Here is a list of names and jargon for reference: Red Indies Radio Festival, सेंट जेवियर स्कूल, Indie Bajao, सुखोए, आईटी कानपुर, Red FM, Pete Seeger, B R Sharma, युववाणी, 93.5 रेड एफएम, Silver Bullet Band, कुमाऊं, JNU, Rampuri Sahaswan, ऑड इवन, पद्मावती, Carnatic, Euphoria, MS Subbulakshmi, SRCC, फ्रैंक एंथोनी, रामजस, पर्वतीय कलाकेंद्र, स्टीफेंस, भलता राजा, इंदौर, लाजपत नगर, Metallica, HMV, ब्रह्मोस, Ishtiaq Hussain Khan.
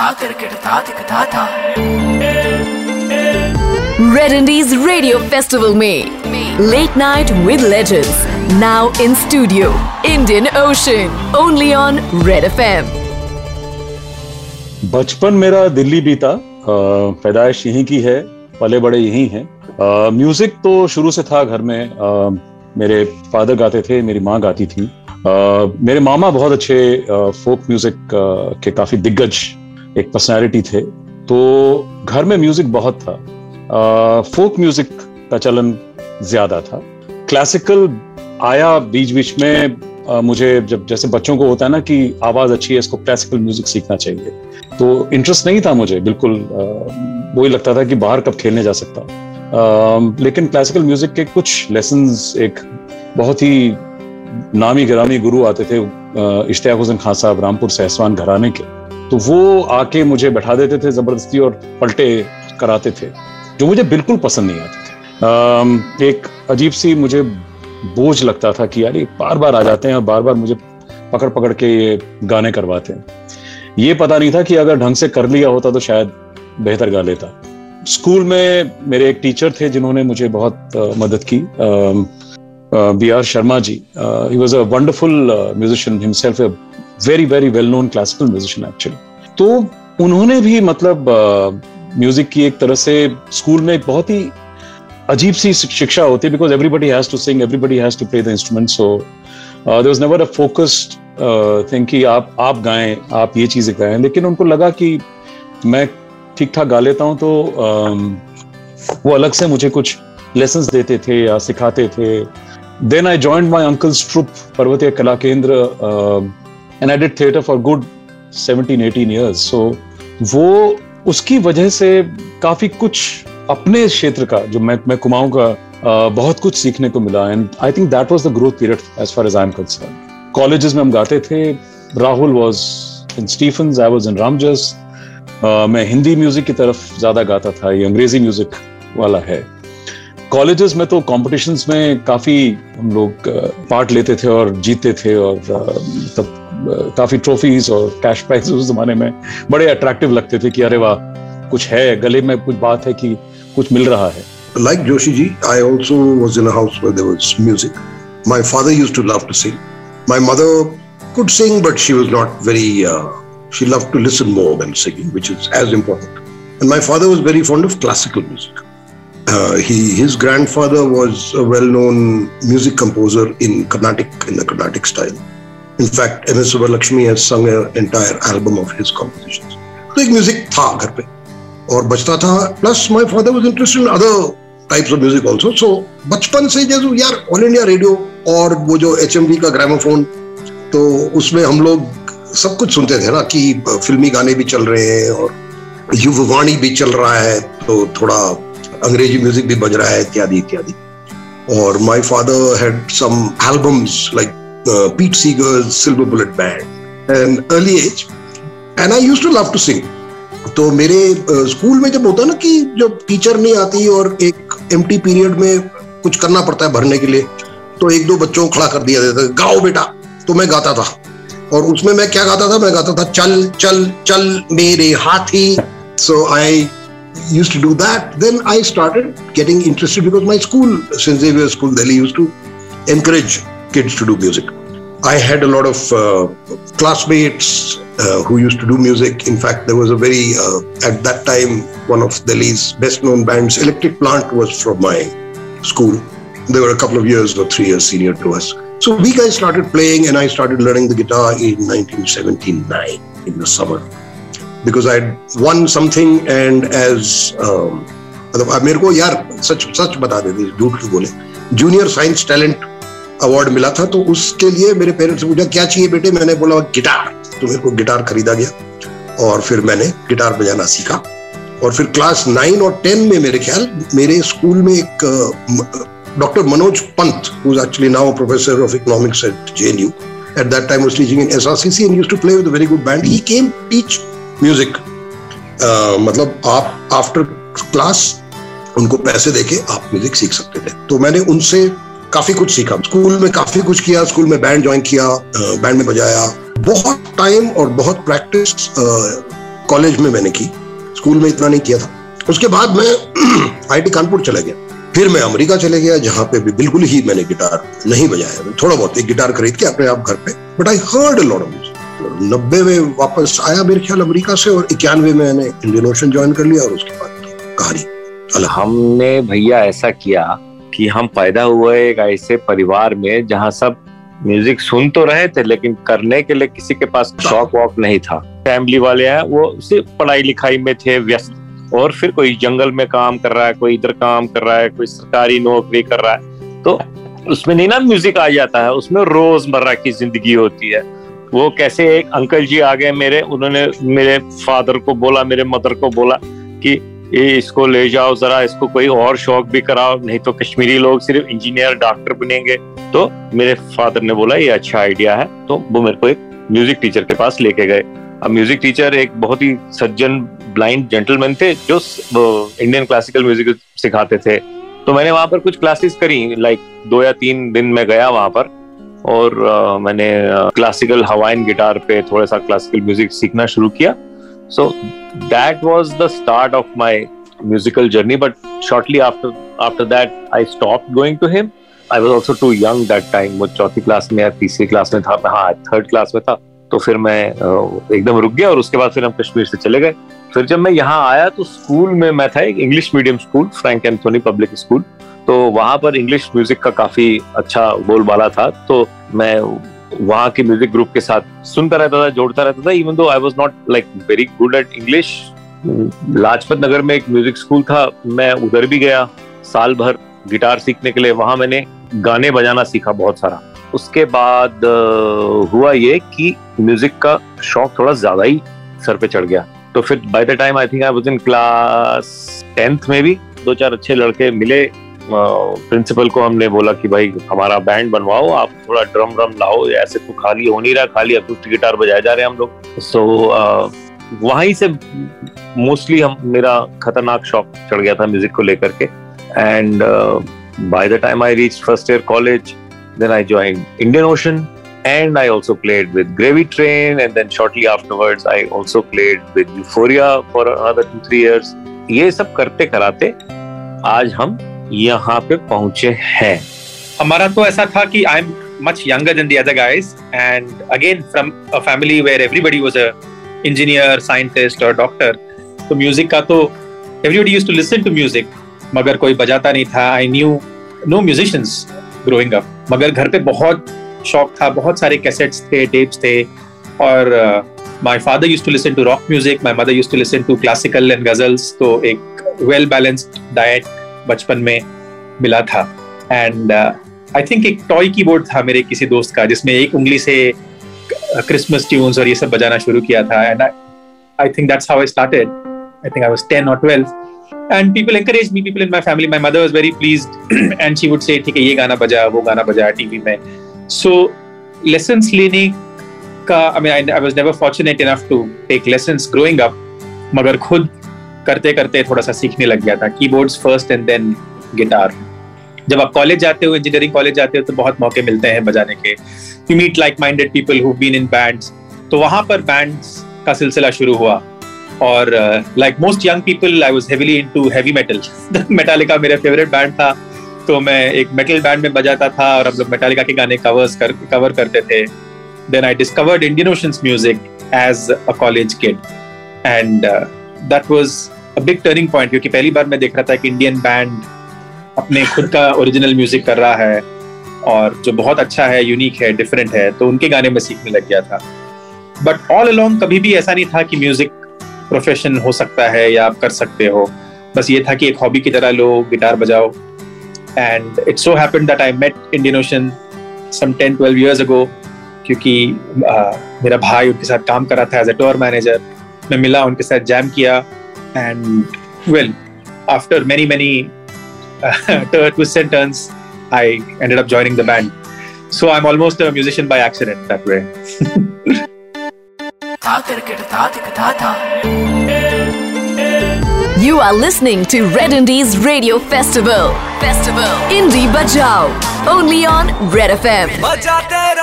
Red Indies radio festival में late night with legends now in studio Indian Ocean only on रेड एफएम। बचपन मेरा दिल्ली बीता, पैदाइश यहीं की है, पले बड़े यहीं हैं। म्यूजिक तो शुरू से था घर में। मेरे फादर गाते थे, मेरी माँ गाती थी। मेरे मामा बहुत अच्छे फोक म्यूजिक के काफी दिग्गज एक पर्सनालिटी थे, तो घर में म्यूजिक बहुत था। फोक म्यूजिक का चलन ज्यादा था। क्लासिकल आया बीच बीच में। मुझे जब जैसे बच्चों को होता है ना कि आवाज अच्छी है, इसको क्लासिकल म्यूजिक सीखना चाहिए, तो इंटरेस्ट नहीं था मुझे बिल्कुल। वही लगता था कि बाहर कब खेलने जा सकता हूँ। लेकिन क्लासिकल म्यूजिक के कुछ लेसन्स, एक बहुत ही नामी गिरामी गुरु आते थे इश्तियाक हुसैन खान साहब, रामपुर सहसवान घराने के, तो वो आके मुझे बैठा देते थे जबरदस्ती और पलटे कराते थे जो मुझे बिल्कुल पसंद नहीं आते थे। एक अजीब सी मुझे बोझ लगता था कि यार ये बार बार आ जाते हैं और बार बार मुझे पकड़ पकड़ के ये गाने करवाते हैं। ये पता नहीं था कि अगर ढंग से कर लिया होता तो शायद बेहतर गा लेता। स्कूल में मेरे एक टीचर थे जिन्होंने मुझे बहुत मदद की, B R Sharma ji. He was a wonderful musician himself, a very very well known classical musician actually. तो उन्होंने भी मतलब म्यूजिक की एक तरह से स्कूल में एक बहुत ही अजीब सी शिक्षा होती है, because everybody has to sing, everybody has to play the instrument. So there was never a focused thing कि आप गाएं, आप ये चीजें गाएं। लेकिन उनको लगा कि मैं ठीक ठाक गा लेता हूँ, तो वो अलग से मुझे कुछ लेसन्स देते थे या सिखाते थे। Then I joined my uncle's troupe पर्वतीय कलाकेंद्र, and I did theatre for good 17-18 years. So वो उसकी वजह से काफी कुछ अपने क्षेत्र का, जो मैं कुमाऊं का, बहुत कुछ सीखने को मिला। And I think that was the growth period as far as I am concern. Colleges में हम गाते थे। Rahul was in स्टीफेंस, I was in रामजस। मैं हिंदी म्यूजिक की तरफ ज्यादा गाता था, ये अंग्रेजी म्यूजिक वाला है। कॉलेजेस में तो कॉम्पिटिशन्स में काफी हम लोग पार्ट लेते थे और जीतते थे, और तब काफी ट्रॉफीज और कैश प्राइज उस जमाने में बड़े अट्रैक्टिव लगते थे कि अरे वाह, कुछ है, गले में कुछ बात है कि कुछ मिल रहा है। Like Joshi ji, I also was in a house where there was music. My father used to love to sing, my mother could sing but she was not very, she loved to listen more than singing, which is as important. And my father was very fond of classical music. His grandfather was a well-known music composer in the Carnatic style. In fact, MS Subbulakshmi has sung an entire album of his compositions. So, ek music tha ghar pe, aur bajta tha. Plus, my father was interested in other types of music also. So, bachpan se jaise yaar All India Radio aur wo jo HMV ka gramophone, to usme hum log सब कुछ सुनते थे ना, कि फिल्मी गाने भी चल रहे हैं और युववाणी भी चल रहा है, तो थोड़ा अंग्रेजी म्यूजिक भी बज रहा है, इत्यादि इत्यादि। और my father had some albums like Pete Seeger's silver bullet band and early age, and I used to love to sing. तो मेरे स्कूल में जब होता ना कि जब टीचर नहीं आती और एक एम्प्टी पीरियड में कुछ करना पड़ता है भरने के लिए, तो एक दो बच्चों को खड़ा कर दिया जाता था, गाओ बेटा, तो मैं गाता था। और उसमें मैं क्या गाता था, मैं गाता था चल चल चल मेरे हाथी। So I used to do that. Then I started getting interested because my school, सेंट जेवियर स्कूल Delhi, used to encourage kids to do music. I had a lot of classmates who used to do music. In fact there was a very, at that time, one of Delhi's best known bands, Electric Plant, was from my school. They were a couple of years or 3 years senior to us. So we guys started playing, and I started learning the guitar in 1979 in the summer, because I had won something, and as मेरे को यार सच बता देते, झूठ क्यों बोले, junior science talent award मिला था, तो उसके लिए मेरे पेरेंट्स ने पूछा क्या चाहिए बेटे, मैंने बोला गिटार, तो मेरे को गिटार खरीदा गया और फिर मैंने गिटार बजाना सीखा। और फिर क्लास 9 और 10 में मेरे ख्याल मेरे स्कूल में एक Dr. Manoj Pant, who's actually now a professor of economics at JNU, at that time was teaching in SRCC and used to play with a very good band. He came to teach music. मतलब आप after class उनको पैसे देके आप music सीख सकते थे। तो मैंने उनसे काफी कुछ सीखा। स्कूल में काफी कुछ किया, स्कूल में बैंड ज्वाइन किया, बैंड में बजाया। बहुत टाइम और बहुत प्रैक्टिस कॉलेज में मैंने की, स्कूल में इतना नहीं किया था। उसके बाद मैं आईटी कानपुर चला गया, फिर मैं अमेरिका चले गया, जहाँ पे भी बिल्कुल ही मैंने गिटार नहीं बजाया। थोड़ा बहुत एक गिटार खरीद के अपने आप घर पे, but I heard a lot of music. 90 में वापस आया मेरे ख्याल अमेरिका से, और 91 में मैंने इंडियन ओशन ज्वाइन कर लिया, और उसके बाद कहानी अलग। हमने भैया ऐसा किया कि हम पैदा हुए एक ऐसे परिवार में जहाँ सब म्यूजिक सुन तो रहे थे, लेकिन करने के लिए किसी के पास शौक वॉक नहीं था। फैमिली वाले हैं वो सिर्फ पढ़ाई लिखाई में थे व्यस्त, और फिर कोई जंगल में काम कर रहा है, कोई इधर काम कर रहा है, कोई सरकारी नौकरी कर रहा है, तो उसमें नहीं ना म्यूजिक आ जाता है, उसमें रोजमर्रा की जिंदगी होती है। वो कैसे एक अंकल जी आ गए मेरे, उन्होंने मेरे फादर को बोला, मेरे मदर को बोला कि इसको ले जाओ जरा, इसको कोई और शौक भी कराओ, नहीं तो कश्मीरी लोग सिर्फ इंजीनियर डॉक्टर बनेंगे। तो मेरे फादर ने बोला ये अच्छा आइडिया है, तो वो मेरे को एक म्यूजिक टीचर के पास लेके गए। अब म्यूजिक टीचर एक बहुत ही सज्जन ब्लाइंड जेंटलमैन थे जो इंडियन क्लासिकल म्यूजिक सिखाते थे। तो मैंने वहाँ पर कुछ क्लासेस करी, लाइक 2 या 3 दिन मैं गया वहाँ पर, और मैंने क्लासिकल हवाइन गिटार पे थोड़ा सा क्लासिकल म्यूजिक सीखना शुरू किया। So that was the start of my musical journey, but shortly after that I stopped going to him. I was also too young that time, वो चौथी क्लास में या तीसरी क्लास में था, हाँ थर्ड क्लास में था। तो फिर मैं एकदम रुक गया, और उसके बाद फिर हम कश्मीर से चले गए। फिर जब मैं यहाँ आया तो स्कूल में मैं था, एक English medium school, फ्रैंक एंथोनी public school, तो वहाँ पर इंग्लिश म्यूजिक का काफी अच्छा बोलबाला था। तो मैं वहाँ के म्यूजिक ग्रुप के साथ सुनता रहता था, जोड़ता रहता था। Even though I was not like very good at English. लाजपत नगर में एक म्यूजिक स्कूल था, मैं उधर भी गया साल भर गिटार सीखने के लिए। वहाँ मैंने गाने बजाना सीखा बहुत सारा। उसके बाद हुआ ये कि म्यूजिक का शौक थोड़ा ज्यादा ही सर पे चढ़ गया। तो फिर by the time I think I was in class 10th में भी 2-4 अच्छे लड़के मिले। प्रिंसिपल को हमने बोला कि भाई हमारा बैंड बनवाओ, आप थोड़ा ड्रम ड्रम लाओ, ऐसे तो खाली हो नहीं रहा, खाली अकूस्टिक गिटार बजाए जा रहे हैं हम लोग। सो वहीं से मोस्टली हम मेरा खतरनाक शौक चढ़ गया था म्यूजिक को लेकर के। And by the time I reach first year college, then I join Indian Ocean, and I also played with Gravy Train, and then shortly afterwards I also played with Euphoria for another 2-3 years। ये सब करते कराते आज हम यहाँ पे पहुंचे हैं। हमारा तो ऐसा था कि I am much younger than the other guys, and again from a family where everybody was a engineer, scientist और डॉक्टर। तो म्यूजिक का तो everybody used to listen to music, मगर कोई बजाता नहीं था। I knew no musicians growing up, मगर घर पे बहुत शौक था, बहुत सारे कैसेट्स थे, टेप्स थे, और my father used to listen to rock music, my mother used to listen to classical and ghazals. तो एक वेल बैलेंस्ड डाइट बचपन में मिला था। एंड आई थिंक एक टॉय कीबोर्ड था मेरे किसी दोस्त का, जिसमें एक उंगली से क्रिसमस ट्यून्स और ये सब बजाना शुरू किया था। And I think that's how I started. I think I was 10 और 12 and people encourage me, people in my family. My mother was very pleased and she would say ठीक है ये गाना बजा, वो गाना बजा टीवी में। सो लेसन्स लेने का, I mean I was never fortunate enough to take lessons growing up, मगर खुद करते करते थोड़ा सा सीखने लग गया था। Keyboards first and then guitar. जब आप कॉलेज जाते हो, इंजीनियरिंग कॉलेज जाते हो, तो बहुत मौके मिलते हैं बजाने के। You meet like minded people who been in bands, तो वहाँ पर बैंड्स का सिलसिला शुरू हुआ। और like most young people I was heavily into heavy metal. Metallica मेरा फेवरेट बैंड था, तो मैं एक मेटल बैंड में बजाता था, और हम लोग मेटालिका के गाने कवर करते थे। Then I discovered Indian Ocean's music as a college kid, and that was a big turning point, क्योंकि पहली बार मैं देख रहा था कि इंडियन बैंड अपने खुद का ओरिजिनल म्यूजिक कर रहा है, और जो बहुत अच्छा है, यूनिक है, डिफरेंट है। तो उनके गाने में सीखने लग गया था। बट ऑल अलोंग कभी भी ऐसा नहीं था कि म्यूजिक प्रोफेशन हो सकता है या आप कर सकते हो। बस ये था कि एक हॉबी की तरह लो, गिटार बजाओ। And it so happened that I met Indian Ocean some 10-12 years ago, क्योंकि मेरा भाई उनके साथ काम कर रहा था एज ए टूर मैनेजर। मैं मिला, उनके साथ जैम किया, and well after many twists and turns, I ended up joining the band. So I'm almost a musician by accident that way. You are listening to Red Indies Radio Festival. Indie Bajao. Only on Red FM.